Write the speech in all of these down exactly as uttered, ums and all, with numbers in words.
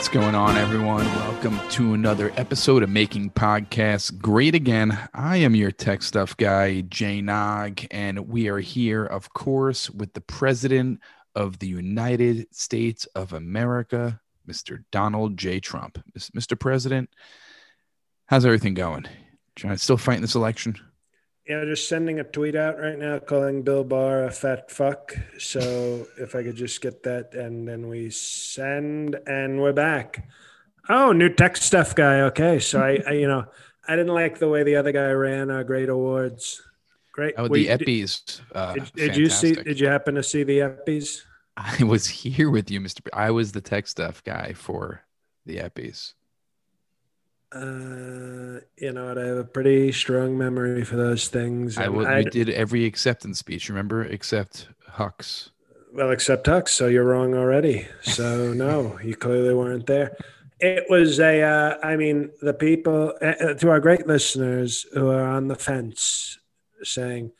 What's going on, everyone? Welcome to another episode of Making Podcasts Great Again. I am your tech stuff guy, Jay Nog, and we are here, of course, with the President of the United States of America, Mister Donald J. Trump. Mister President, how's everything going? Trying to still fight this election? Yeah, just sending a tweet out right now calling Bill Barr a fat fuck. So if I could just get that, and then we send, and we're back. Oh, new tech stuff guy. Okay, so I, I you know, I didn't like the way the other guy ran our great awards. Great. Oh, we, the Eppies. Uh, did did you see? Did you happen to see the Eppies? I was here with you, Mister B. I was the tech stuff guy for the Eppies. Uh, you know what? I have a pretty strong memory for those things. I, will, I we did every acceptance speech, remember, except Huck's. Well, except Huck's. So you're wrong already. So no, you clearly weren't there. It was a. Uh, I mean, the people uh, to our great listeners who are on the fence, saying,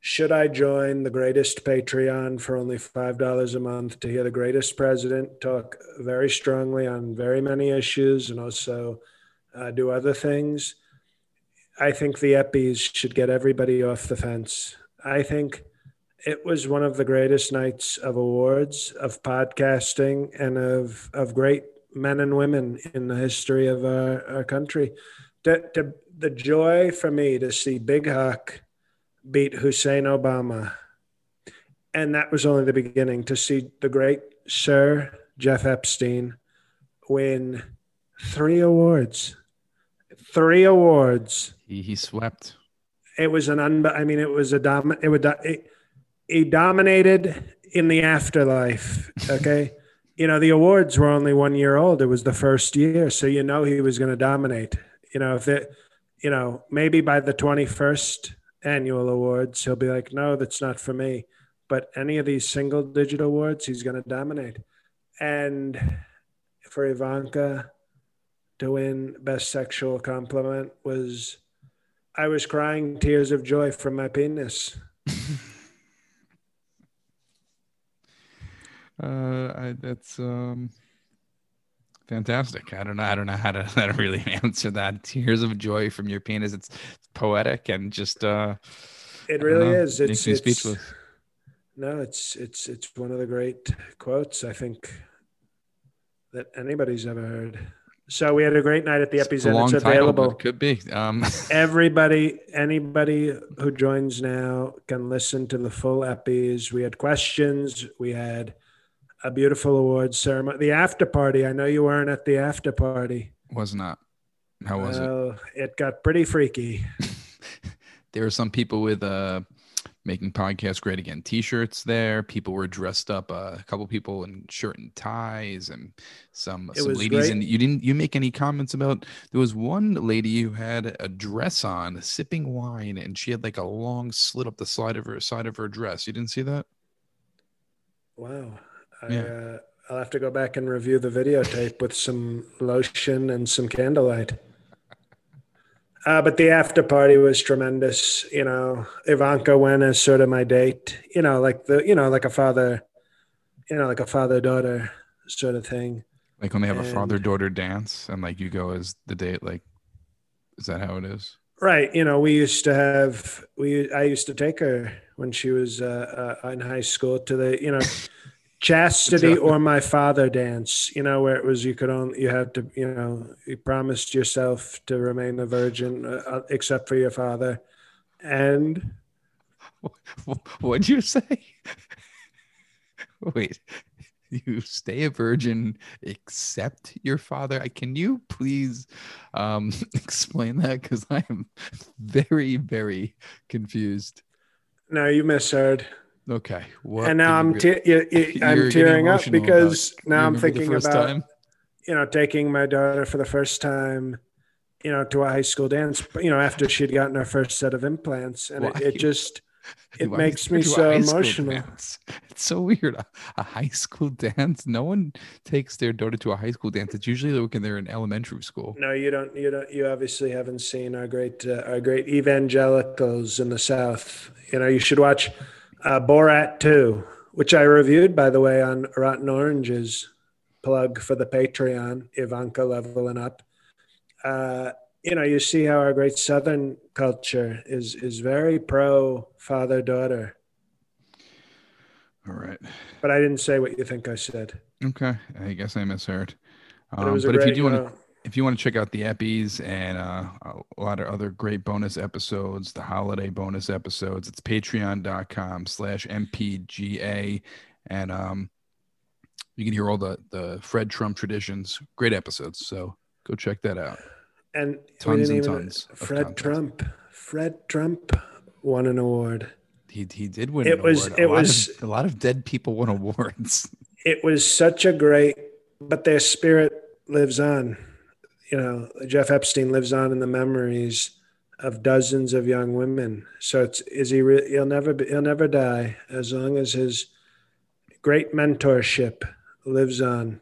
"Should I join the greatest Patreon for only five dollars a month to hear the greatest president talk very strongly on very many issues and also?" Uh, do other things. I think the Eppies should get everybody off the fence. I think it was one of the greatest nights of awards, of podcasting, and of of great men and women in the history of our, our country. The, the, the joy for me to see Big Huck beat Hussein Obama, and that was only the beginning, to see the great Sir Jeff Epstein win three awards. Three awards. He, he swept. It was an, un- I mean, it was a dominant, it would, it, he dominated in the afterlife. Okay. You know, the awards were only one year old. It was the first year. So, you know, he was going to dominate, you know, if it, you know, maybe by the twenty-first annual awards, he'll be like, no, that's not for me. But any of these single digit awards, he's going to dominate. And for Ivanka to win best sexual compliment was, I was crying tears of joy from my penis. uh, I, that's um, fantastic. I don't know. I don't know how to, how to really answer that. Tears of joy from your penis. It's, it's poetic and just. Uh, it really is. It's, it's speechless. No, it's it's it's one of the great quotes I think that anybody's ever heard. So we had a great night at the Eppies, and it's available. It could be. Um. Everybody, anybody who joins now can listen to the full Eppies. We had questions. We had a beautiful awards ceremony. The after party. I know you weren't at the after party. Was not. How was uh, it? It got pretty freaky. There were some people with uh, Making Podcasts Great Again t-shirts there. People were dressed up, uh, a couple people in shirt and ties, and some, some ladies. Great. And you didn't you make any comments about, there was one lady who had a dress on, sipping wine, and she had like a long slit up the side of her side of her dress. You didn't see that? Wow. I, yeah. uh, I'll have to go back and review the videotape with some lotion and some candlelight. Uh, but the after party was tremendous. You know, Ivanka went as sort of my date, you know, like the, you know, like a father, you know, like a father daughter sort of thing. Like when they have and, a father daughter dance and like you go as the date, like, is that how it is? Right. You know, we used to have, we, I used to take her when she was uh, uh, in high school to the, you know, chastity or my father dance, you know, where it was you could only, you had to, you know, you promised yourself to remain a virgin uh, except for your father. And what'd you say? Wait, you stay a virgin except your father? Can you please um, explain that? Because I am very, very confused. No, you misheard. Okay. What and now I'm te- you, you, I'm tearing up because now I'm thinking about time? you know taking my daughter for the first time, you know, to a high school dance. You know, after she'd gotten her first set of implants, and it, it just it Why makes me so emotional. It's so weird. A, a high school dance. No one takes their daughter to a high school dance. It's usually when they're in elementary school. No, you don't. You don't. You obviously haven't seen our great uh, our great evangelicals in the South. You know, you should watch. Uh, Borat two, which I reviewed, by the way, on Rotten Oranges plug for the Patreon, Ivanka Leveling Up. Uh, you know, you see how our great Southern culture is is very pro father daughter. All right. But I didn't say what you think I said. Okay, I guess I misheard. Um, but but great, if you do want to, uh, if you want to check out the Eppies and uh, a lot of other great bonus episodes, the holiday bonus episodes, it's patreon dot com slash M P G A, and um, you can hear all the the Fred Trump traditions. Great episodes, so go check that out. And tons and tons. Fred Trump, Fred Trump won an award. He he did win. It was it was a lot of dead people won awards. It was such a great, but their spirit lives on. You know, Jeff Epstein lives on in the memories of dozens of young women. So it's is he re, he'll never be, he'll never die as long as his great mentorship lives on.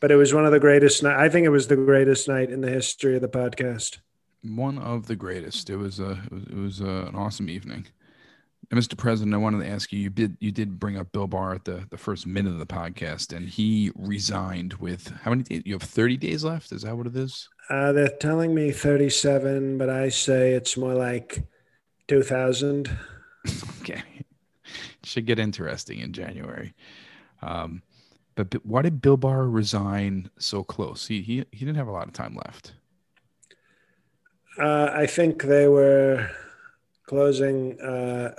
But it was one of the greatest night. I think it was the greatest night in the history of the podcast. One of the greatest. It was a it was, it was a, an awesome evening. Mister President, I wanted to ask you, you did you did bring up Bill Barr at the, the first minute of the podcast, and he resigned with how many days? You have thirty days left? Is that what it is? Uh, they're telling me thirty-seven, but I say it's more like two thousand. Okay. Should get interesting in January. Um, but, but why did Bill Barr resign so close? He, he, he didn't have a lot of time left. Uh, I think they were... closing uh,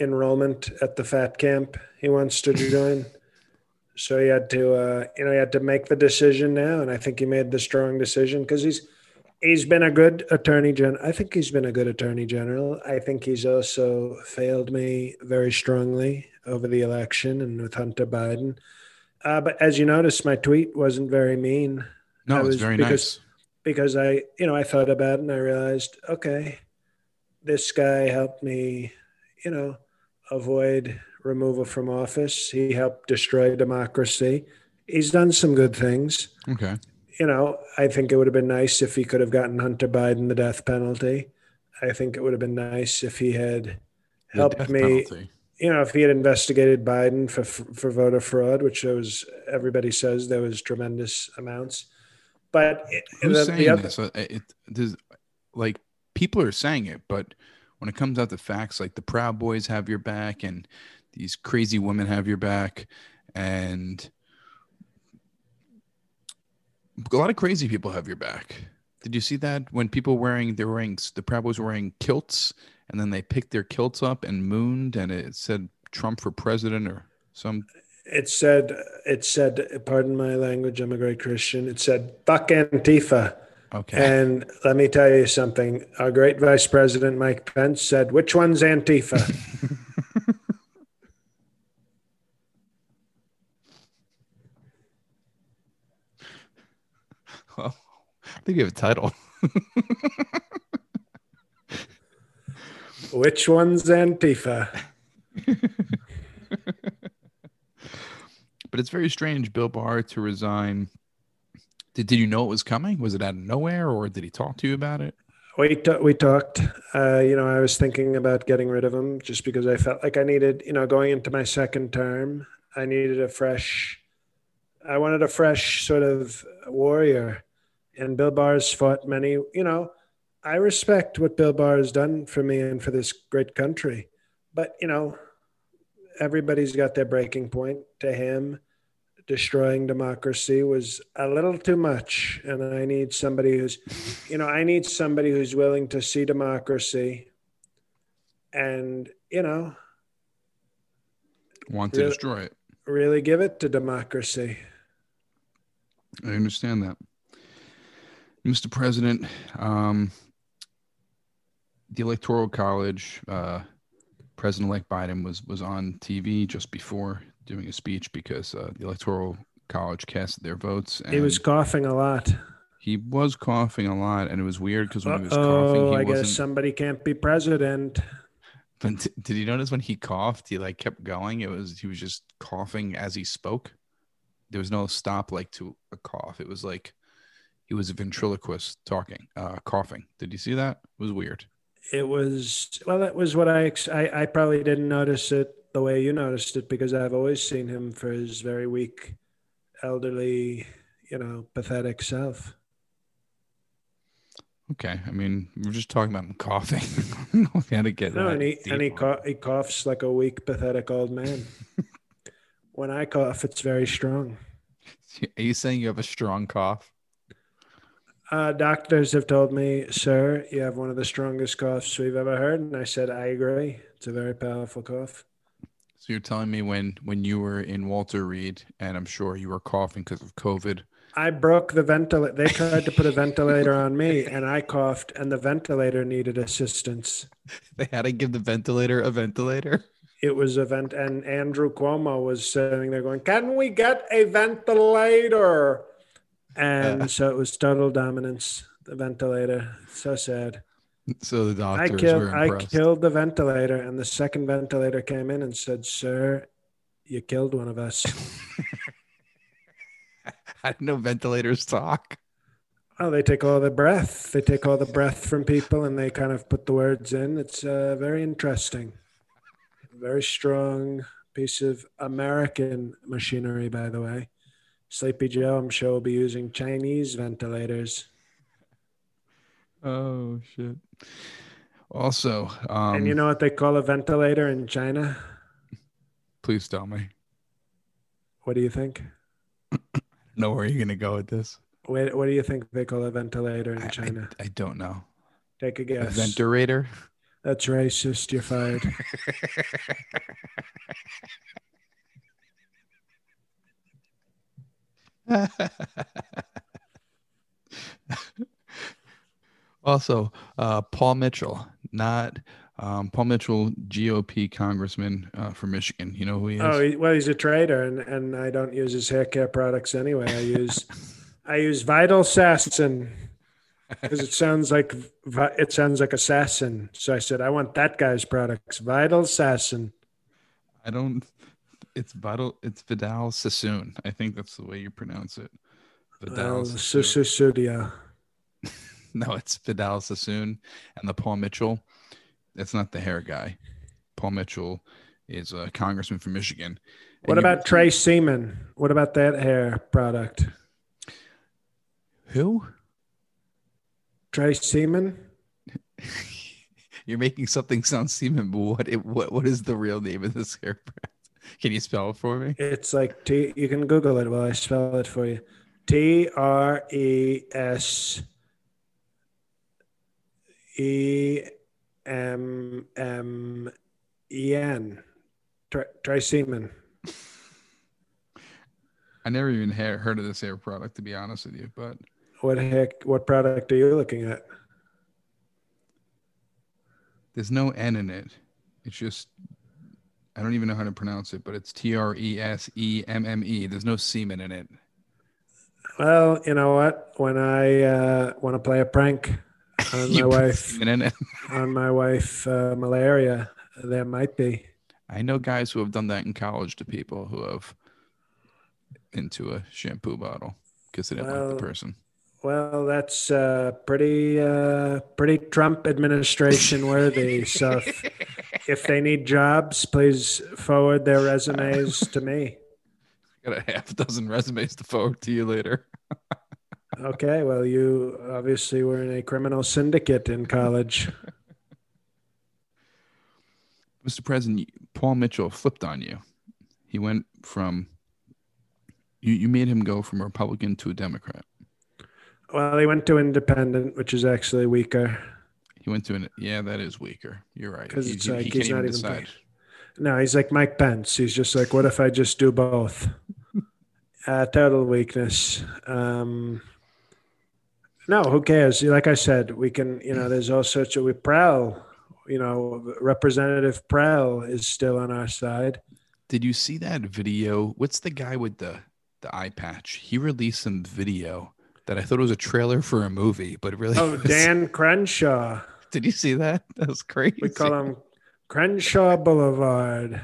enrollment at the fat camp he wants to join. So he had to, uh, you know, he had to make the decision now. And I think he made the strong decision because he's, he's been a good attorney general. I think he's been a good attorney general. I think he's also failed me very strongly over the election and with Hunter Biden. Uh, but as you noticed, my tweet wasn't very mean. No, it was very nice. Because I, you know, I thought about it and I realized, okay, this guy helped me, you know, avoid removal from office. He helped destroy democracy. He's done some good things. Okay. You know, I think it would have been nice if he could have gotten Hunter Biden the death penalty. I think it would have been nice if he had helped me, penalty. You know, if he had investigated Biden for, for voter fraud, which there was, everybody says there was tremendous amounts. But it, who's the, saying the other, this? It, it, this, like, people are saying it, but when it comes out to facts, like the Proud Boys have your back and these crazy women have your back and a lot of crazy people have your back. Did you see that when people wearing their rings, the Proud Boys were wearing kilts and then they picked their kilts up and mooned and it said Trump for president or some. It said, it said, pardon my language, I'm a great Christian. It said, fuck Antifa. Okay. And let me tell you something. Our great Vice President Mike Pence said, which one's Antifa? Well, I think you have a title. Which one's Antifa? But it's very strange, Bill Barr to resign. Did, did you know it was coming? Was it out of nowhere, or did he talk to you about it? We t- we talked. Uh, you know, I was thinking about getting rid of him just because I felt like I needed, you know, going into my second term, I needed a fresh, I wanted a fresh sort of warrior. And Bill Barr's fought many, you know, I respect what Bill Barr has done for me and for this great country. But, you know, everybody's got their breaking point. To him, destroying democracy was a little too much. And I need somebody who's, you know, I need somebody who's willing to see democracy and, you know, want to really, destroy it. Really give it to democracy. I understand that. Mister President, um, the Electoral College, uh, President-elect Biden was, was on T V just before doing a speech because uh, the Electoral College cast their votes. And he was coughing a lot. He was coughing a lot, and it was weird because when Uh-oh, he was coughing, he I wasn't... guess somebody can't be president. But t- did you notice when he coughed, he like kept going? It was he was just coughing as he spoke. There was no stop like to a cough. It was like he was a ventriloquist talking, uh, coughing. Did you see that? It was weird. It was well. That was what I I, I probably didn't notice it the way you noticed it, because I've always seen him for his very weak elderly, you know, pathetic self. Okay, I mean, we're just talking about him coughing. I don't know how to get no, that and he and he, cough, he coughs like a weak, pathetic old man. When I cough, it's very strong. Are you saying you have a strong cough? Uh, doctors have told me, sir, you have one of the strongest coughs we've ever heard. And I said, I agree. It's a very powerful cough. So you're telling me when, when you were in Walter Reed, and I'm sure you were coughing because of COVID. I broke the ventilator. They tried to put a ventilator on me, and I coughed, and the ventilator needed assistance. They had to give the ventilator a ventilator? It was a vent, and Andrew Cuomo was sitting there going, can we get a ventilator? And uh, so it was total dominance, the ventilator. So sad. So the doctors I killed, were impressed. I killed the ventilator, and the second ventilator came in and said, sir, you killed one of us. I didn't know ventilators talk. Oh, they take all the breath. They take all the breath from people, and they kind of put the words in. It's uh, very interesting. Very strong piece of American machinery, by the way. Sleepy Joe, I'm sure, will be using Chinese ventilators. Oh, shit. Also. Um, and you know what they call a ventilator in China? Please tell me. What do you think? No, where are you going to go with this? Wait, what do you think they call a ventilator in China? I, I, I don't know. Take a guess. A ventilator? That's racist. You're fired. Also, uh, Paul Mitchell, not um, Paul Mitchell, G O P congressman uh, from Michigan. You know who he is? Oh, he, well, he's a traitor, and, and I don't use his hair care products anyway. I use I use Vital Sasson because it sounds like it sounds like assassin. So I said, I want that guy's products, Vital Sasson. I don't. It's Vidal. It's Vidal Sassoon. I think that's the way you pronounce it. Vidal well, Sassoon. No, it's Vidal Sassoon and the Paul Mitchell. That's not the hair guy. Paul Mitchell is a congressman from Michigan. What and about you- Trey Seaman? What about that hair product? Who? Trey Seaman. You're making something sound Seaman, but what? It, what? What is the real name of this hair brand? Can you spell it for me? It's like T. You can Google it while I spell it for you. T R E S E M M E N. Trey Seaman. I never even heard of this hair product, to be honest with you. But what heck? What product are you looking at? There's no N in it. It's just. I don't even know how to pronounce it, but it's T R E S E M M E. There's no semen in it. Well, you know what? When I uh, want to play a prank on my wife, on my wife, uh, malaria, there might be. I know guys who have done that in college to people who have into a shampoo bottle because they didn't well, like the person. Well, that's uh, pretty, uh, pretty Trump administration worthy stuff. If they need jobs, please forward their resumes to me. I got a half a dozen resumes to forward to you later. Okay, well, you obviously were in a criminal syndicate in college. Mister President, Paul Mitchell flipped on you. He went from, you, you made him go from a Republican to a Democrat. Well, he went to independent, which is actually weaker. He went to an yeah, that is weaker. You're right. Because it's he, like he he's not even decide. No, he's like Mike Pence. He's just like, what if I just do both? uh, total weakness. Um, no, who cares? Like I said, we can. You know, there's all sorts of. We Prell, you know, Representative Prell is still on our side. Did you see that video? What's the guy with the the eye patch? He released some video that I thought was a trailer for a movie, but it really. Oh, was. Dan Crenshaw. Did you see that? That was crazy. We call him Crenshaw Boulevard.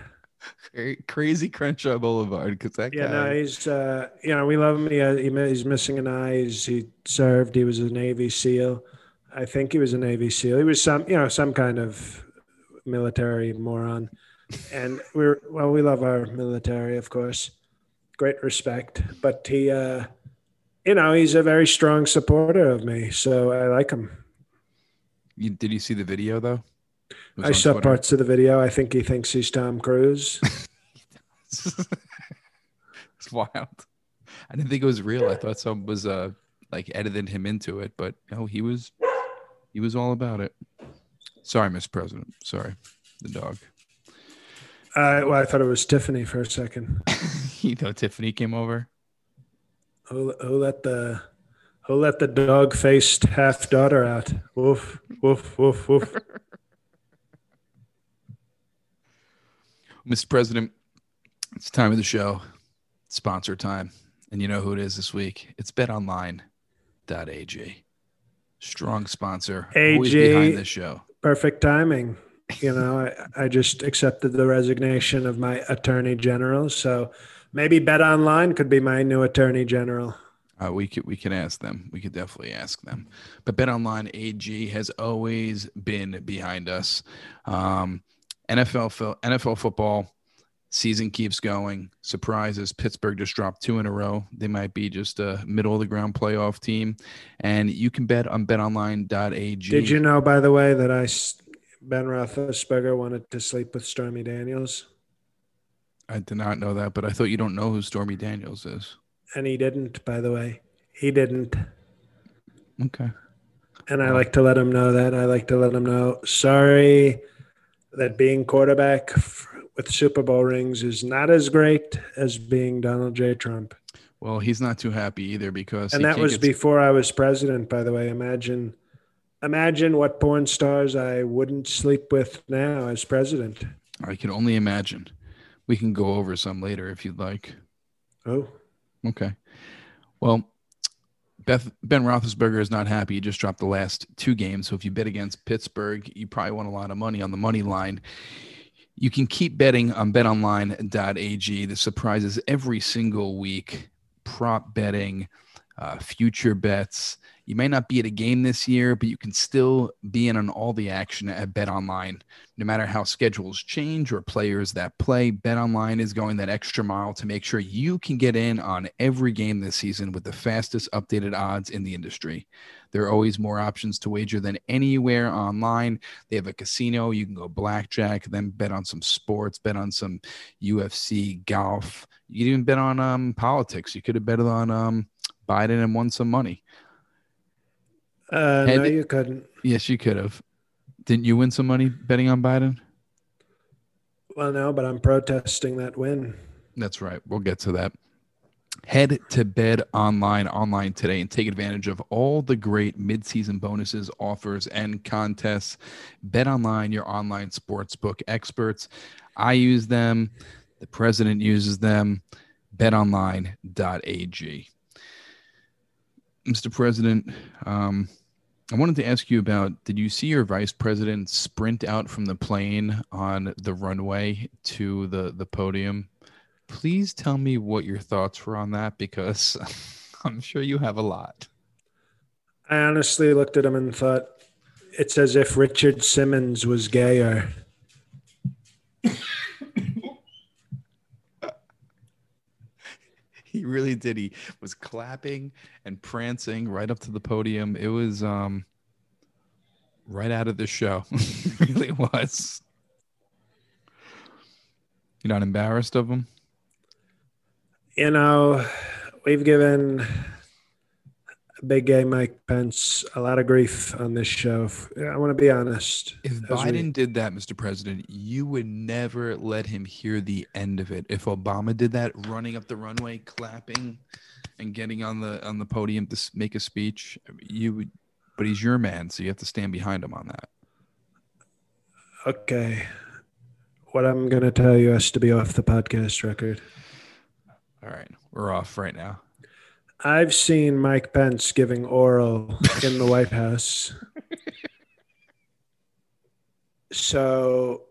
Crazy Crenshaw Boulevard, because that yeah, guy. Yeah, no, he's. Uh, you know, we love him. He, he he's missing an eye. He's, he served. He was a Navy SEAL. I think he was a Navy SEAL. He was some, you know, some kind of military moron, and we're well, we love our military, of course. great respect, but he, uh, you know, he's a very strong supporter of me, so I like him. You, did you see the video though? I saw Twitter. Parts of the video. I think he thinks he's Tom Cruise. It's wild. I didn't think it was real. I thought someone was uh like edited him into it, but no, he was he was all about it. Sorry, Miss President. Sorry, the dog. Uh, well, I thought it was Tiffany for a second. You know, Tiffany came over. Who, who let the who let the dog-faced half daughter out? Woof, woof, woof, woof. Mister President, it's time of the show. It's sponsor time. And you know who it is this week. It's bet online dot a g. Strong sponsor. A G, always behind this show. Perfect timing. You know, I, I just accepted the resignation of my attorney general. So maybe BetOnline could be my new attorney general. Uh, we could, we can ask them. We could definitely ask them. But BetOnline A G has always been behind us. Um, N F L, N F L football season keeps going. Surprises. Pittsburgh just dropped two in a row. They might be just a middle-of-the-ground playoff team. And you can bet on bet online dot a g. Did you know, by the way, that I – Ben Roethlisberger wanted to sleep with Stormy Daniels? I did not know that, but I thought you don't know who Stormy Daniels is. And he didn't, by the way. He didn't. Okay. And I like to let him know that. I like to let him know, sorry, that being quarterback with Super Bowl rings is not as great as being Donald J. Trump. Well, he's not too happy either because – And that was get... before I was president, by the way. Imagine – Imagine what porn stars I wouldn't sleep with now as president. I can only imagine. We can go over some later if you'd like. Oh. Okay. Well, Beth, Ben Roethlisberger is not happy. He just dropped the last two games. So if you bet against Pittsburgh, you probably won a lot of money on the money line. You can keep betting on bet online dot a g. The surprises every single week. Prop betting, uh, future bets. You may not be at a game this year, but you can still be in on all the action at BetOnline. No matter how schedules change or players that play, BetOnline is going that extra mile to make sure you can get in on every game this season with the fastest updated odds in the industry. There are always more options to wager than anywhere online. They have a casino. You can go blackjack, then bet on some sports, bet on some U F C, golf. You can even bet on um, politics. You could have bet on um, Biden and won some money. Uh, no, you couldn't. Yes, you could have. Didn't you win some money betting on Biden? Well, no, but I'm protesting that win. That's right. We'll get to that. Head to Bet Online online today and take advantage of all the great mid-season bonuses, offers, and contests. Bet Online, your online sportsbook experts. I use them. The president uses them. bet online dot a g. Mister President, um, I wanted to ask you about, did you see your vice president sprint out from the plane on the runway to the, the podium? Please tell me what your thoughts were on that, because I'm sure you have a lot. I honestly looked at him and thought, it's as if Richard Simmons was gayer. He really did. He was clapping and prancing right up to the podium. It was um, right out of the show. It really was. You're not embarrassed of him? You know, we've given big gay Mike Pence a lot of grief on this show. I want to be honest. If Biden we... did that, Mister President, you would never let him hear the end of it. If Obama did that, running up the runway, clapping and getting on the on the podium to make a speech, you would. But he's your man, so you have to stand behind him on that. Okay. What I'm going to tell you has to be off the podcast record. All right. We're off right now. I've seen Mike Pence giving oral in the White House. So,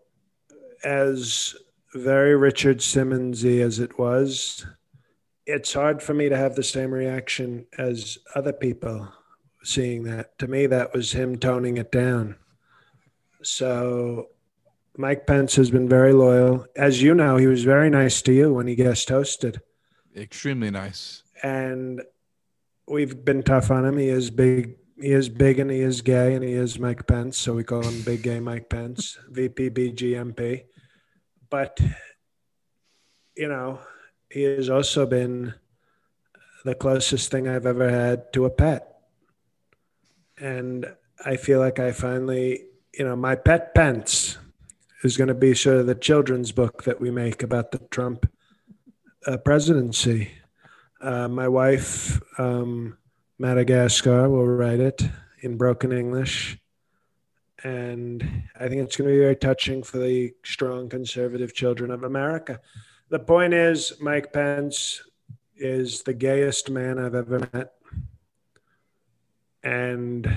as very Richard Simmons-y as it was, it's hard for me to have the same reaction as other people seeing that. To me, that was him toning it down. So, Mike Pence has been very loyal. As you know, he was very nice to you when he guest hosted. Extremely nice. And we've been tough on him. He is big. He is big and he is gay and he is Mike Pence. So we call him Big Gay Mike Pence, V P B G M P. But, you know, he has also been the closest thing I've ever had to a pet. And I feel like I finally, you know, my pet Pence is going to be sort of the children's book that we make about the Trump uh, presidency. Uh, my wife, um, Madagascar, will write it in broken English. And I think it's going to be very touching for the strong conservative children of America. The point is, Mike Pence is the gayest man I've ever met. And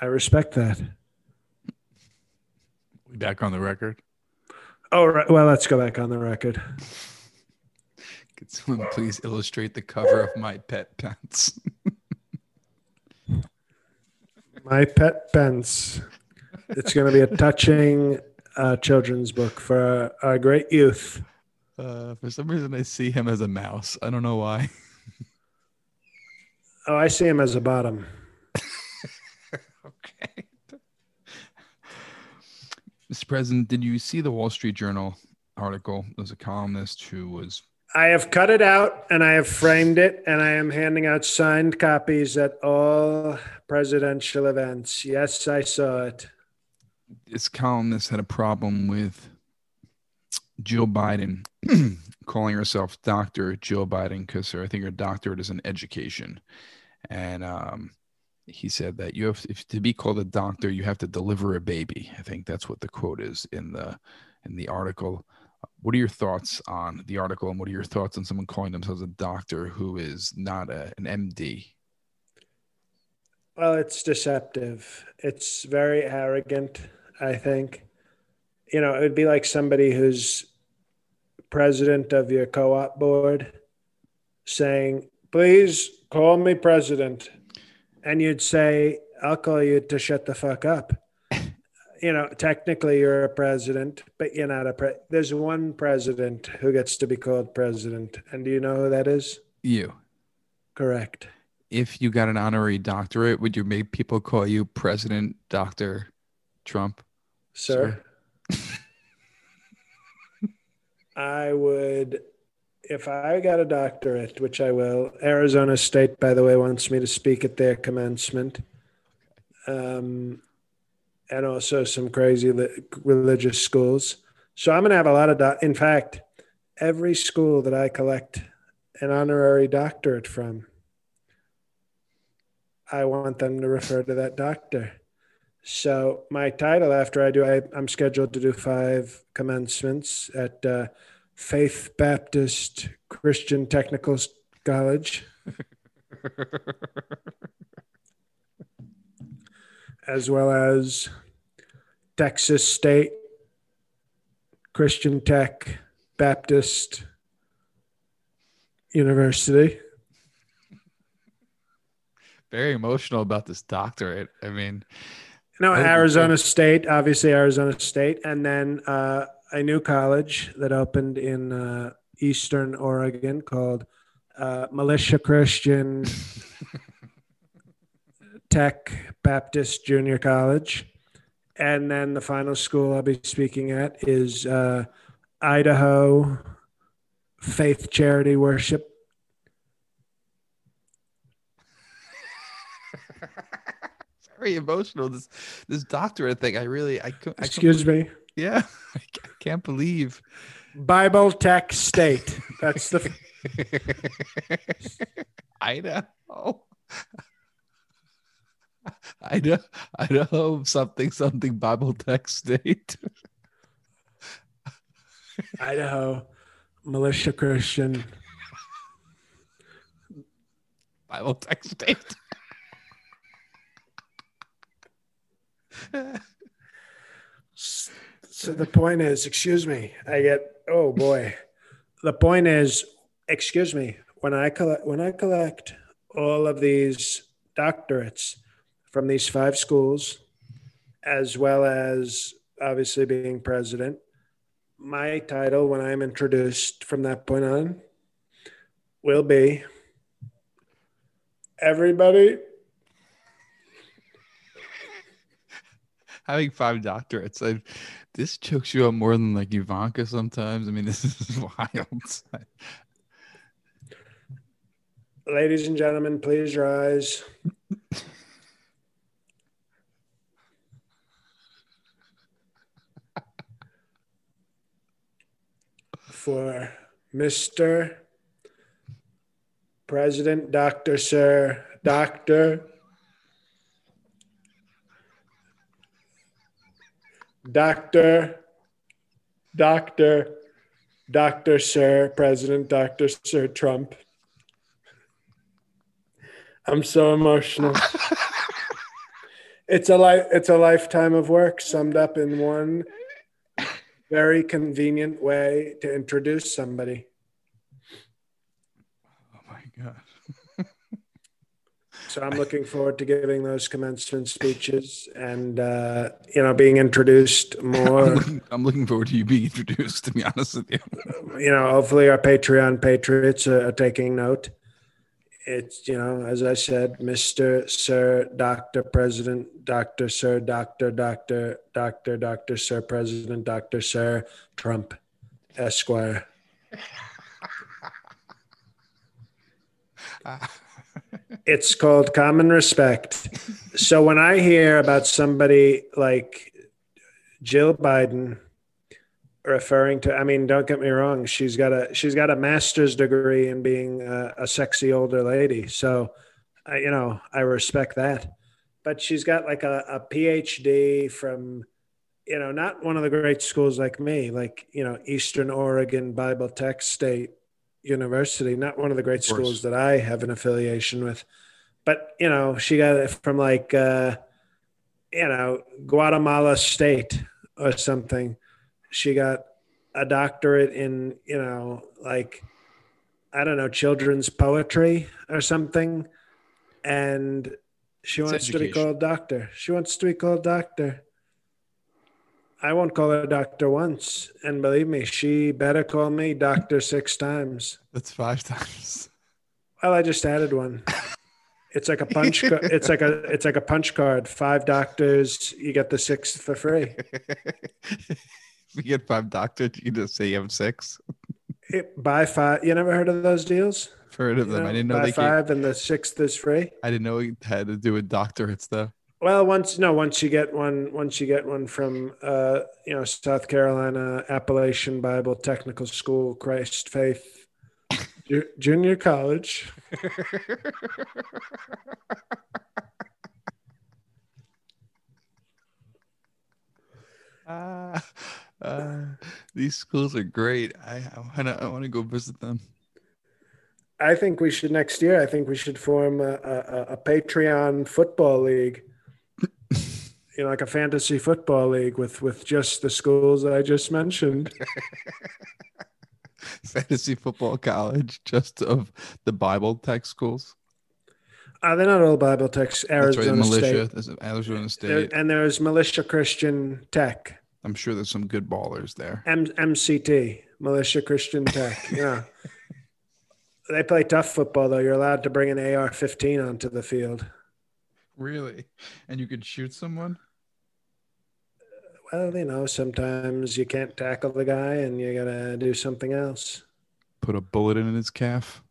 I respect that. We back on the record? Oh, right. Well, let's go back on the record. Could someone please illustrate the cover of My Pet Pence? My Pet Pence. It's going to be a touching uh, children's book for our, our great youth. Uh, for some reason, I see him as a mouse. I don't know why. Oh, I see him as a bottom. Okay. Mister President, did you see the Wall Street Journal article? There's a columnist who was... I have cut it out and I have framed it and I am handing out signed copies at all presidential events. Yes, I saw it. This columnist had a problem with Jill Biden calling herself Doctor Jill Biden because I think her doctorate is in education. And um, he said that you have if to be called a doctor, you have to deliver a baby. I think that's what the quote is in the in the article. What are your thoughts on the article, and what are your thoughts on someone calling themselves a doctor who is not a, an M D? Well, it's deceptive. It's very arrogant, I think. You know, it would be like somebody who's president of your co-op board saying, please call me president. And you'd say, I'll call you to shut the fuck up. You know, technically you're a president, but you're not a pre. There's one president who gets to be called president. And do you know who that is? You. Correct. If you got an honorary doctorate, would you make people call you President Doctor Trump? Sir? Sir? I would, if I got a doctorate, which I will. Arizona State, by the way, wants me to speak at their commencement. Um... And also some crazy li- religious schools. So I'm going to have a lot of, do- in fact, every school that I collect an honorary doctorate from, I want them to refer to that doctor. So my title after I do, I, I'm scheduled to do five commencements at uh, Faith Baptist Christian Technical College. As well as Texas State, Christian Tech, Baptist University. Very emotional about this doctorate. I mean, no, Arizona State, obviously Arizona State. And then uh, a new college that opened in uh, Eastern Oregon called uh, Militia Christian Tech Baptist Junior College. And then the final school I'll be speaking at is uh, Idaho Faith Charity Worship. Very emotional. This this doctorate thing. I really, I, I excuse me. Yeah, I can't believe Bible Tech State. That's the Idaho. I know, I know something, something Bible Tech State. Idaho, Militia Christian. Bible Tech State. So the point is, excuse me, I get, oh boy. The point is, excuse me, when I collect, when I collect all of these doctorates from these five schools, as well as obviously being president, my title when I'm introduced from that point on will be everybody having five doctorates. I've, this chokes you up more than like Ivanka sometimes. I mean, this is wild. Ladies and gentlemen, please rise. For Mister President, Doctor Sir, Doctor Doctor, Doctor, Doctor, Sir, President, Doctor, Sir Trump. I'm so emotional. It's a li- it's a lifetime of work summed up in one very convenient way to introduce somebody. Oh my gosh. So I'm looking forward to giving those commencement speeches and, uh, you know, being introduced more. I'm looking, I'm looking forward to you being introduced, to be honest with you. You know, hopefully our Patreon patriots are, are taking note. It's, you know, as I said, Mister Sir, Doctor President, Doctor Sir, Doctor, Doctor, Doctor, Doctor Sir, President, Doctor Sir, Trump, Esquire. It's called common respect. So when I hear about somebody like Jill Biden referring to, I mean, don't get me wrong, she's got a she's got a master's degree in being a, a sexy older lady. So, I, you know, I respect that. But she's got like a, a P H D from, you know, not one of the great schools like me, like, you know, Eastern Oregon Bible Tech State University, not one of the great of schools that I have an affiliation with. But, you know, she got it from like, uh, you know, Guatemala State or something. She got a doctorate in, you know, like, I don't know, children's poetry or something. And she it's wants education. to be called doctor. She wants to be called doctor. I won't call her doctor once. And believe me, she better call me doctor six times. That's five times. Well, I just added one. It's like a punch. co- it's like a. It's like a punch card. Five doctors, you get the sixth for free. You get five doctors, you just say you have six. It, buy five. You never heard of those deals? I've heard of you them. Know, I didn't know buy they five came. And the sixth is free. I didn't know it had to do with doctorates though. Well, once no, once you get one, once you get one from uh, you know, South Carolina Appalachian Bible Technical School, Christ Faith Ju- Junior College. Ah. uh. Uh, these schools are great. I, I want to I want to go visit them. I think we should next year. I think we should form a, a, a Patreon football league, you know, like a fantasy football league with, with just the schools that I just mentioned. Fantasy football college, just of the Bible tech schools. Uh, they're not all Bible techs. Arizona That's right, militia. State. There's Arizona State, there, and there's Militia Christian Tech. I'm sure there's some good ballers there. M- MCT, Militia Christian Tech. Yeah. They play tough football, though. You're allowed to bring an A R fifteen onto the field. Really? And you could shoot someone? Well, you know, sometimes you can't tackle the guy and you got to do something else. Put a bullet in his calf?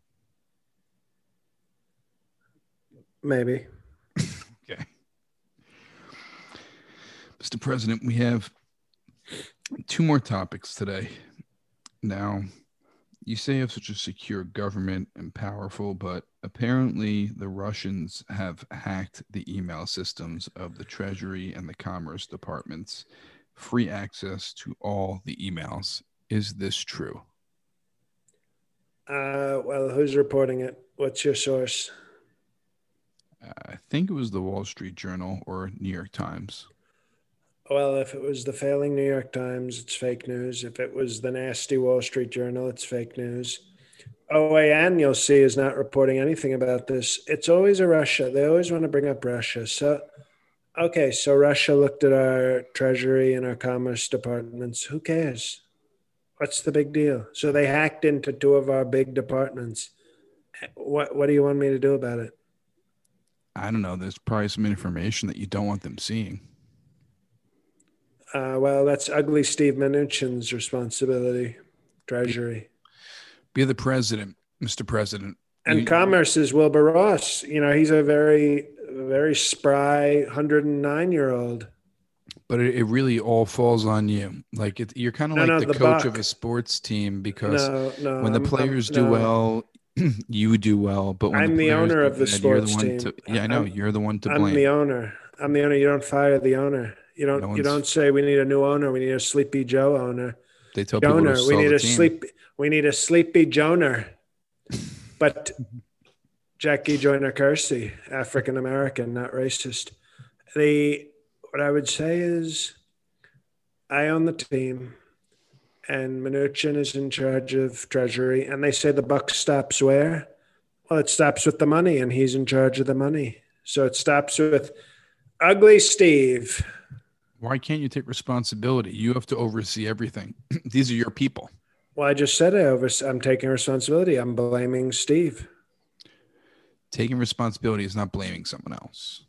Maybe. Okay. Mister President, we have two more topics today. Now, you say you have such a secure government and powerful, but apparently the Russians have hacked the email systems of the Treasury and the Commerce Departments. Free access to all the emails. Is this true? Uh, well, who's reporting it? What's your source? Uh, I think it was the Wall Street Journal or New York Times. Well, if it was the failing New York Times, it's fake news. If it was the nasty Wall Street Journal, it's fake news. O A N, you'll see, is not reporting anything about this. It's always a Russia. They always want to bring up Russia. So, okay, so Russia looked at our Treasury and our Commerce Departments. Who cares? What's the big deal? So they hacked into two of our big departments. What What do you want me to do about it? I don't know. There's probably some information that you don't want them seeing. Uh, well, that's ugly Steve Mnuchin's responsibility, Treasury. Be the president, Mister President. And you, Commerce is Wilbur Ross. You know, he's a very, very spry one hundred nine-year-old. But it, it really all falls on you. Like it, you're kind of no, like no, the, the coach buck. of a sports team because no, no, when the players I'm, I'm, do no. well, you do well. But when I'm the, the owner of the bad, sports the team. To, yeah, I know. I'm, you're the one to I'm blame. I'm the owner. I'm the owner. You don't fire the owner. You don't. No you don't say we need a new owner. We need a Sleepy Joe owner. They tell people to sell we need the a team. sleep. We need a Sleepy Joner. But Jackie Joyner Kersey, African American, not racist. The what I would say is, I own the team, and Mnuchin is in charge of Treasury. And they say the buck stops where? Well, it stops with the money, and he's in charge of the money. So it stops with Ugly Steve. Why can't you take responsibility? You have to oversee everything. These are your people. Well, I just said I oversee, I'm taking responsibility. I'm blaming Steve. Taking responsibility is not blaming someone else.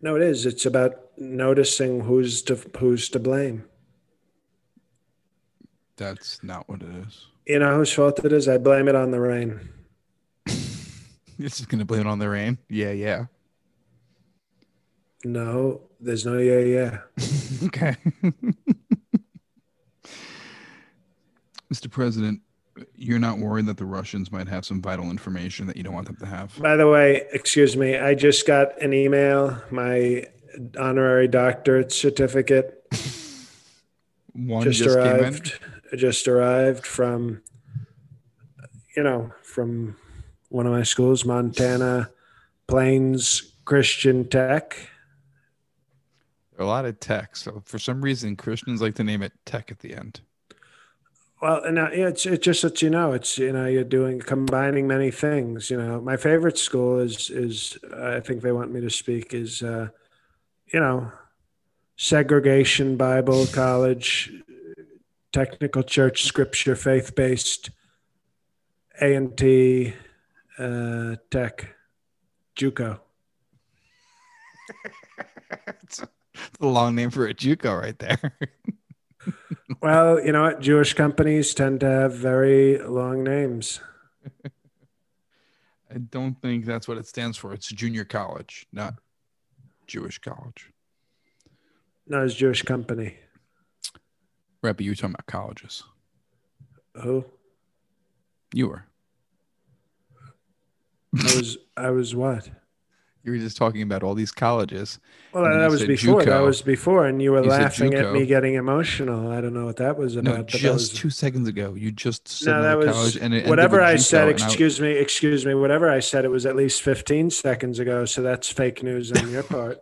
No, it is. It's about noticing who's to who's to blame. That's not what it is. You know whose fault it is? I blame it on the rain. You're just going to blame it on the rain? Yeah, yeah. No, there's no yeah, yeah. Okay. Mister President, you're not worried that the Russians might have some vital information that you don't want them to have? By the way, excuse me, I just got an email, my honorary doctorate certificate. One just, just arrived. It just arrived from, you know, from one of my schools, Montana Plains Christian Tech. A lot of tech. So for some reason, Christians like to name it tech at the end. Well, and it's it just lets you know it's you know you're doing combining many things. You know, my favorite school is is I think they want me to speak is uh, you know segregation Bible college, technical church, scripture, faith based, A and T, uh, tech, JUCO. It's a long name for a JUCO right there. Well, you know what? Jewish companies tend to have very long names. I don't think that's what it stands for. It's junior college, not Jewish college. No, it's Jewish company. Right, but you were talking about colleges. Who? You were. I was I was what? You were just talking about all these colleges. Well, that was before. JUCO. That was before, and you were you laughing at me getting emotional. I I don't know what that was about. No, just was, two seconds ago, you just said no, that was, college, and it whatever I said. Excuse I, me, excuse me. Whatever I said, it was at least fifteen seconds ago. So that's fake news on your part.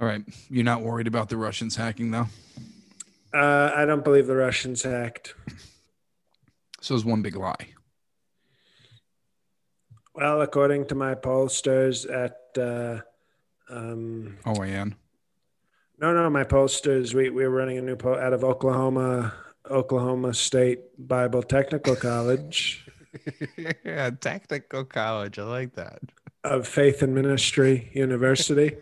All right, you're not worried about the Russians hacking, though. Uh, I don't believe the Russians hacked. So it's one big lie. Well, according to my pollsters at uh, um, O A N. No, no, my pollsters. We we were running a new poll out of Oklahoma, Oklahoma State Bible Technical College. Yeah, technical college. I like that. Of Faith and Ministry University.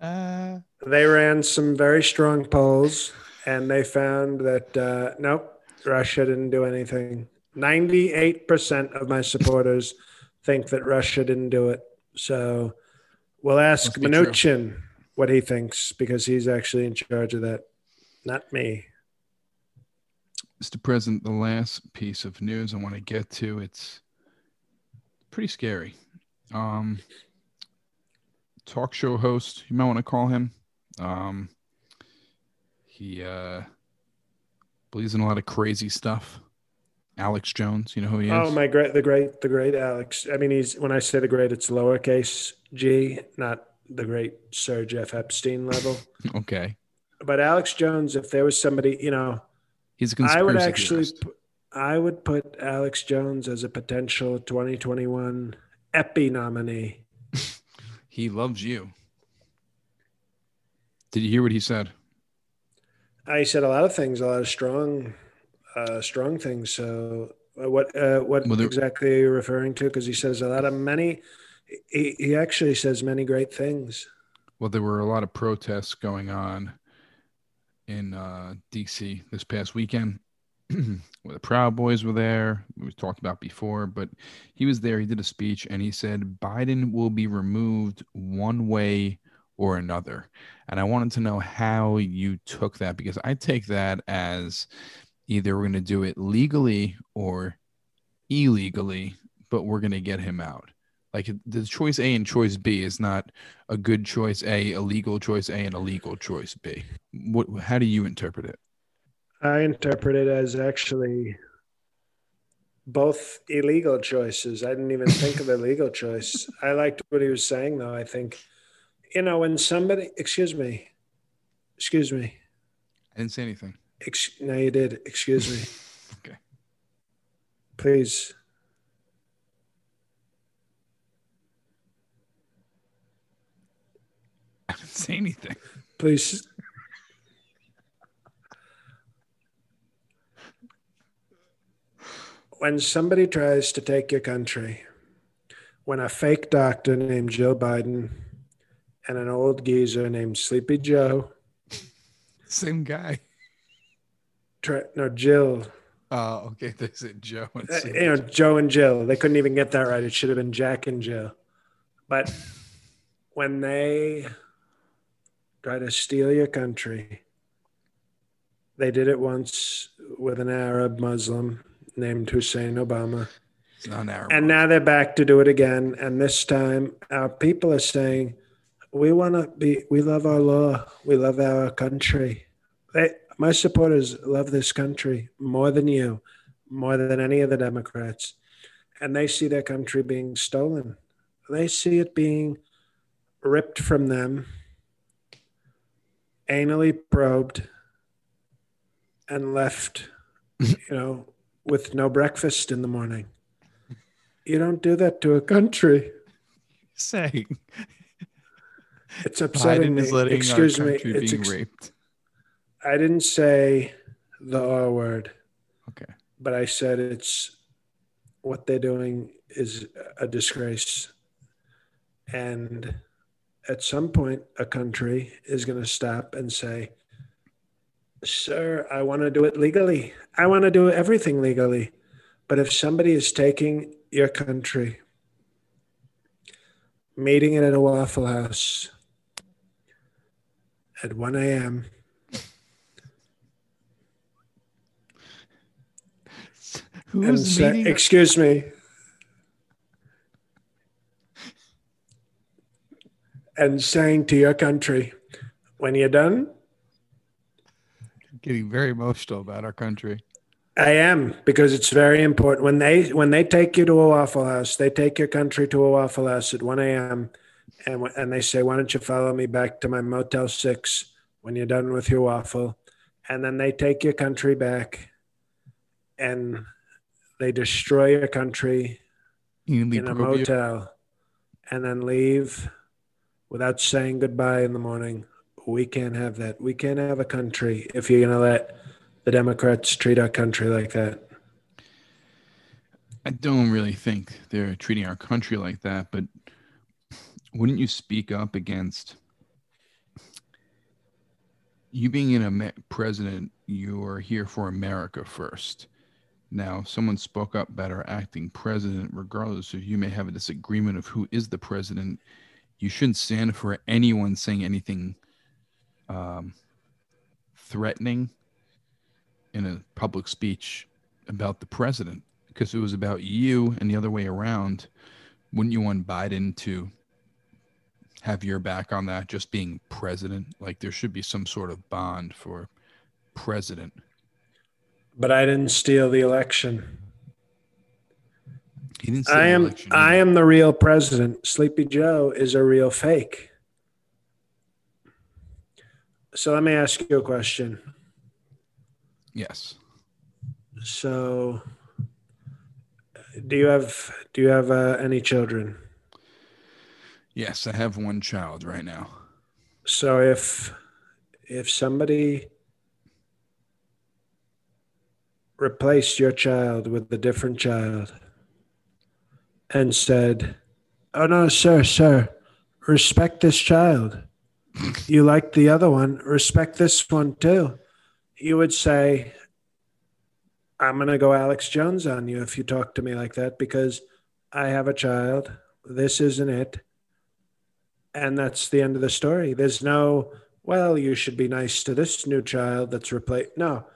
uh, they ran some very strong polls. And they found that, uh, nope, Russia didn't do anything. ninety-eight percent of my supporters think that Russia didn't do it. So we'll ask Mnuchin true. what he thinks, because he's actually in charge of that, not me. Mister President, the last piece of news I want to get to, it's pretty scary. Um, talk show host, you might want to call him. Um He uh, believes in a lot of crazy stuff. Alex Jones, you know who he is? Oh, my great, the great, the great Alex. I mean, he's when I say the great, it's lowercase g, not the great Sir Jeff Epstein level. Okay. But Alex Jones, if there was somebody, you know, he's a conspiracy I would actually, pu- I would put Alex Jones as a potential twenty twenty-one E P I nominee. He loves you. Did you hear what he said? I said a lot of things, a lot of strong, uh, strong things. So what, uh, what well, there, exactly are you referring to? Because he says a lot of many, he, he actually says many great things. Well, there were a lot of protests going on in uh, D C this past weekend. The Proud Boys were there. We talked about before, but he was there. He did a speech, and he said Biden will be removed one way or another. And I wanted to know how you took that, because I take that as either we're going to do it legally or illegally, but we're going to get him out. Like, the choice A and choice B is not a good choice A, a legal choice A, and a legal choice B. What? How do you interpret it? I interpret it as actually both illegal choices. I didn't even think of a legal choice. I liked what he was saying, though. I think, you know, when somebody, excuse me, excuse me. I didn't say anything. Ex- no, you did. Excuse me. Okay. Please. I didn't say anything. Please. When somebody tries to take your country, when a fake doctor named Joe Biden and an old geezer named Sleepy Joe. Same guy. Try, no, Jill. Oh, okay. They said Joe and uh, you know, Joe and Jill. They couldn't even get that right. It should have been Jack and Jill. But when they try to steal your country, they did it once with an Arab Muslim named Hussein Obama. It's not an Arab. And now they're back to do it again. And this time our people are saying, we want to be, we love our law. We love our country. They, my supporters love this country more than you, more than any of the Democrats. And they see their country being stolen. They see it being ripped from them, anally probed, and left, you know, with no breakfast in the morning. You don't do that to a country. Saying it's upsetting. Biden is letting Excuse our country me. Being ex- raped. I didn't say the R word. Okay. But I said it's what they're doing is a disgrace. And at some point, a country is going to stop and say, sir, I want to do it legally. I want to do everything legally. But if somebody is taking your country, meeting it at a Waffle House at one a.m. Who's sa- meeting? Excuse me. And saying to your country, when you're done, getting very emotional about our country. I am, because it's very important. When they when they take you to a Waffle House, they take your country to a Waffle House at one a.m. and and they say, why don't you follow me back to my Motel six when you're done with your waffle? And then they take your country back and they destroy your country you in a motel you. And then leave without saying goodbye in the morning. We can't have that. We can't have a country if you're going to let the Democrats treat our country like that. I don't really think they're treating our country like that, but wouldn't you speak up against you being in a president? You are here for America first. Now, someone spoke up about our acting president, regardless if you may have a disagreement of who is the president. You shouldn't stand for anyone saying anything um, threatening in a public speech about the president, because it was about you and the other way around. Wouldn't you want Biden to have your back on that, just being president? Like, there should be some sort of bond for president. But I didn't steal the election. He didn't steal I am, the election. I am the real president. Sleepy Joe is a real fake. So let me ask you a question. Yes. So, do you have do you have uh, any children? Yes, I have one child right now. So if if somebody replaced your child with a different child and said, "Oh no, sir, sir, respect this child. You like the other one, respect this one too," you would say, "I'm going to go Alex Jones on you if you talk to me like that, because I have a child. This isn't it." And that's the end of the story. There's no, "Well, you should be nice to this new child that's replaced." No.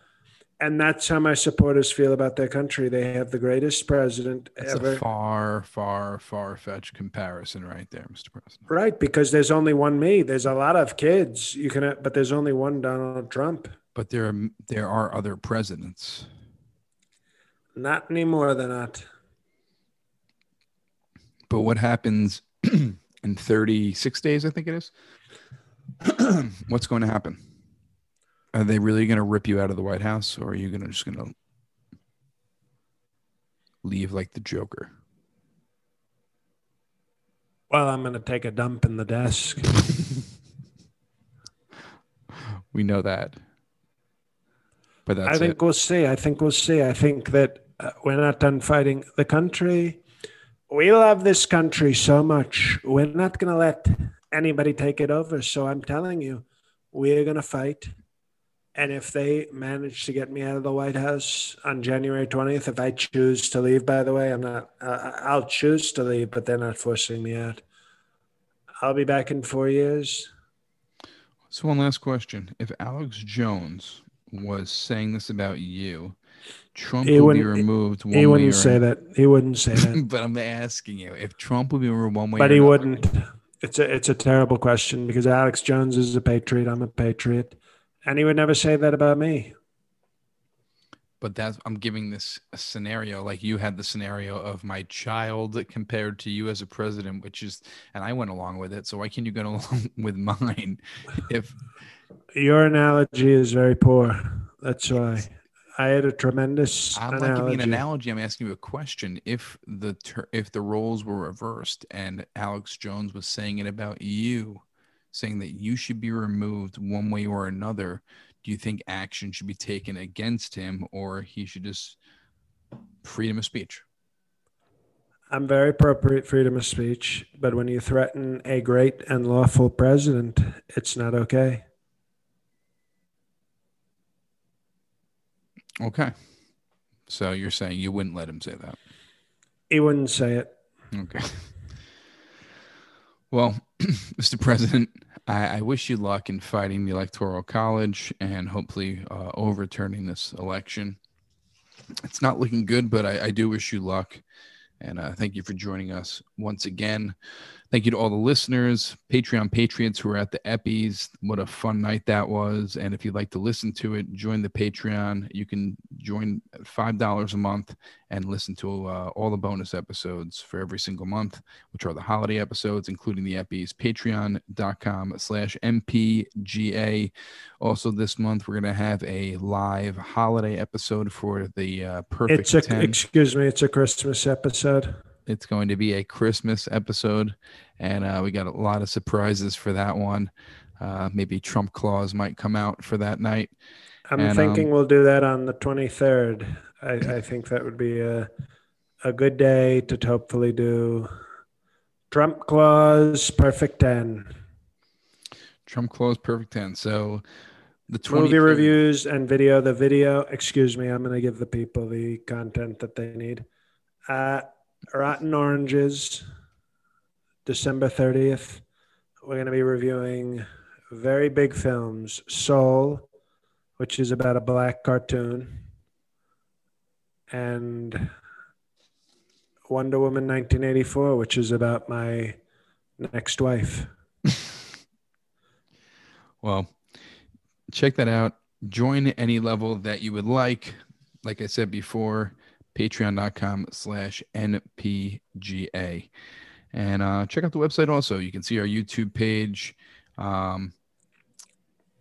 And that's how my supporters feel about their country. They have the greatest president that's ever. That's a far, far, far-fetched comparison right there, Mister President. Right, because there's only one me. There's a lot of kids, you can, but there's only one Donald Trump. But there, there are other presidents. Not anymore, they're not. But what happens in thirty-six days, I think it is? What's going to happen? Are they really going to rip you out of the White House, or are you going to just going to leave like the Joker? Well, I'm going to take a dump in the desk. We know that. But that's I think it. we'll see. I think we'll see. I think that uh, we're not done fighting the country. We love this country so much. We're not going to let anybody take it over. So I'm telling you, we're going to fight. And if they manage to get me out of the White House on January twentieth, if I choose to leave, by the way, I'm not, uh, I'll choose to leave, but they're not forcing me out. I'll be back in four years. So one last question. If Alex Jones was saying this about you, Trump would be removed one way. He wouldn't say that. He wouldn't say that. But I'm asking you, if Trump would be removed one way. But he wouldn't. It's a it's a terrible question, because Alex Jones is a patriot. I'm a patriot, and he would never say that about me. But that's I'm giving this a scenario, like you had the scenario of my child compared to you as a president, which is, and I went along with it. So why can't you go along with mine? If your analogy is very poor, that's why I had a tremendous. I'm analogy. not giving an analogy. I'm asking you a question. If the ter- if the roles were reversed and Alex Jones was saying it about you, saying that you should be removed one way or another, do you think action should be taken against him, or he should just freedom of speech? I'm very appropriate freedom of speech, but when you threaten a great and lawful president, it's not okay. Okay. So you're saying you wouldn't let him say that? He wouldn't say it. Okay. Well, Mister President, I, I wish you luck in fighting the Electoral College and hopefully uh, overturning this election. It's not looking good, but I, I do wish you luck. And uh, thank you for joining us once again. Thank you to all the listeners, Patreon Patriots who were at the Eppies. What a fun night that was. And if you'd like to listen to it, join the Patreon. You can join five dollars a month and listen to uh, all the bonus episodes for every single month, which are the holiday episodes, including the Eppies. Patreon dot com slash M P G A. Also this month, we're going to have a live holiday episode for the uh, Perfect it's a, ten. Excuse me, it's a Christmas episode. It's going to be a Christmas episode, and uh, we got a lot of surprises for that one. Uh, maybe Trump Claus might come out for that night. I'm and, thinking um, we'll do that on the twenty-third. I, I think that would be a, a good day to hopefully do Trump Claus Perfect ten. Trump Claus Perfect ten. So the twenty-third. Movie reviews and video. The video, excuse me, I'm going to give the people the content that they need. Uh, Rotten Oranges, December thirtieth. We're going to be reviewing very big films. Soul, which is about a black cartoon, and Wonder Woman nineteen eighty-four, which is about my next wife. Well, check that out. Join any level that you would like. Like I said before, patreon dot com slash N P G A. And uh, check out the website also. You can see our YouTube page um,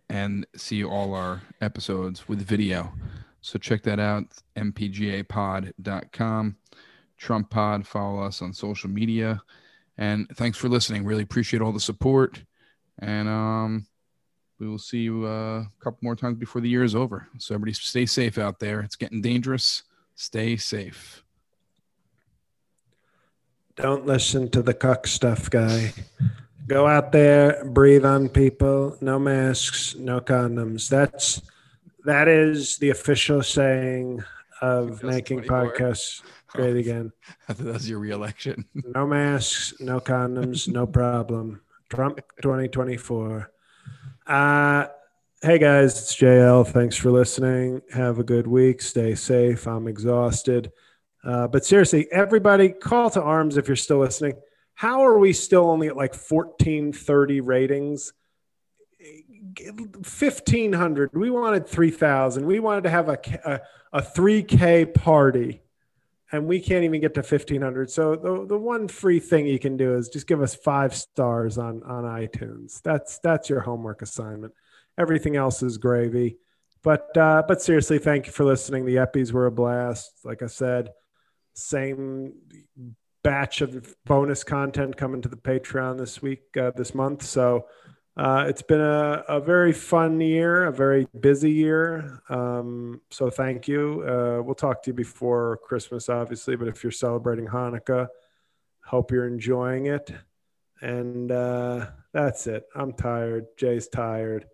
and see all our episodes with video. So check that out, M P G A pod dot com. Trump Pod, follow us on social media. And thanks for listening. Really appreciate all the support. And um, we will see you uh, a couple more times before the year is over. So everybody stay safe out there. It's getting dangerous. Stay safe. Don't listen to the cuck stuff guy. Go out there, breathe on people, no masks, no condoms. That's, that is the official saying of making podcasts great again. I thought that was your re-election. No masks, no condoms, no problem. Trump twenty twenty-four. Uh, hey guys, it's J L. Thanks for listening. Have a good week. Stay safe. I'm exhausted. Uh, but seriously, everybody call to arms if you're still listening. How are we still only at like fourteen thirty ratings? fifteen hundred. We wanted three thousand. We wanted to have a, a, a three K party, and we can't even get to fifteen hundred. So the, the one free thing you can do is just give us five stars on, on iTunes. That's, that's your homework assignment. Everything else is gravy. But, uh, but seriously, thank you for listening. The Eppies were a blast. Like I said, same batch of bonus content coming to the Patreon this week, uh, this month. So uh, it's been a, a very fun year, a very busy year. Um, so thank you. Uh, we'll talk to you before Christmas, obviously, but if you're celebrating Hanukkah, hope you're enjoying it. And uh, that's it. I'm tired. Jay's tired.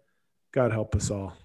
God help us all.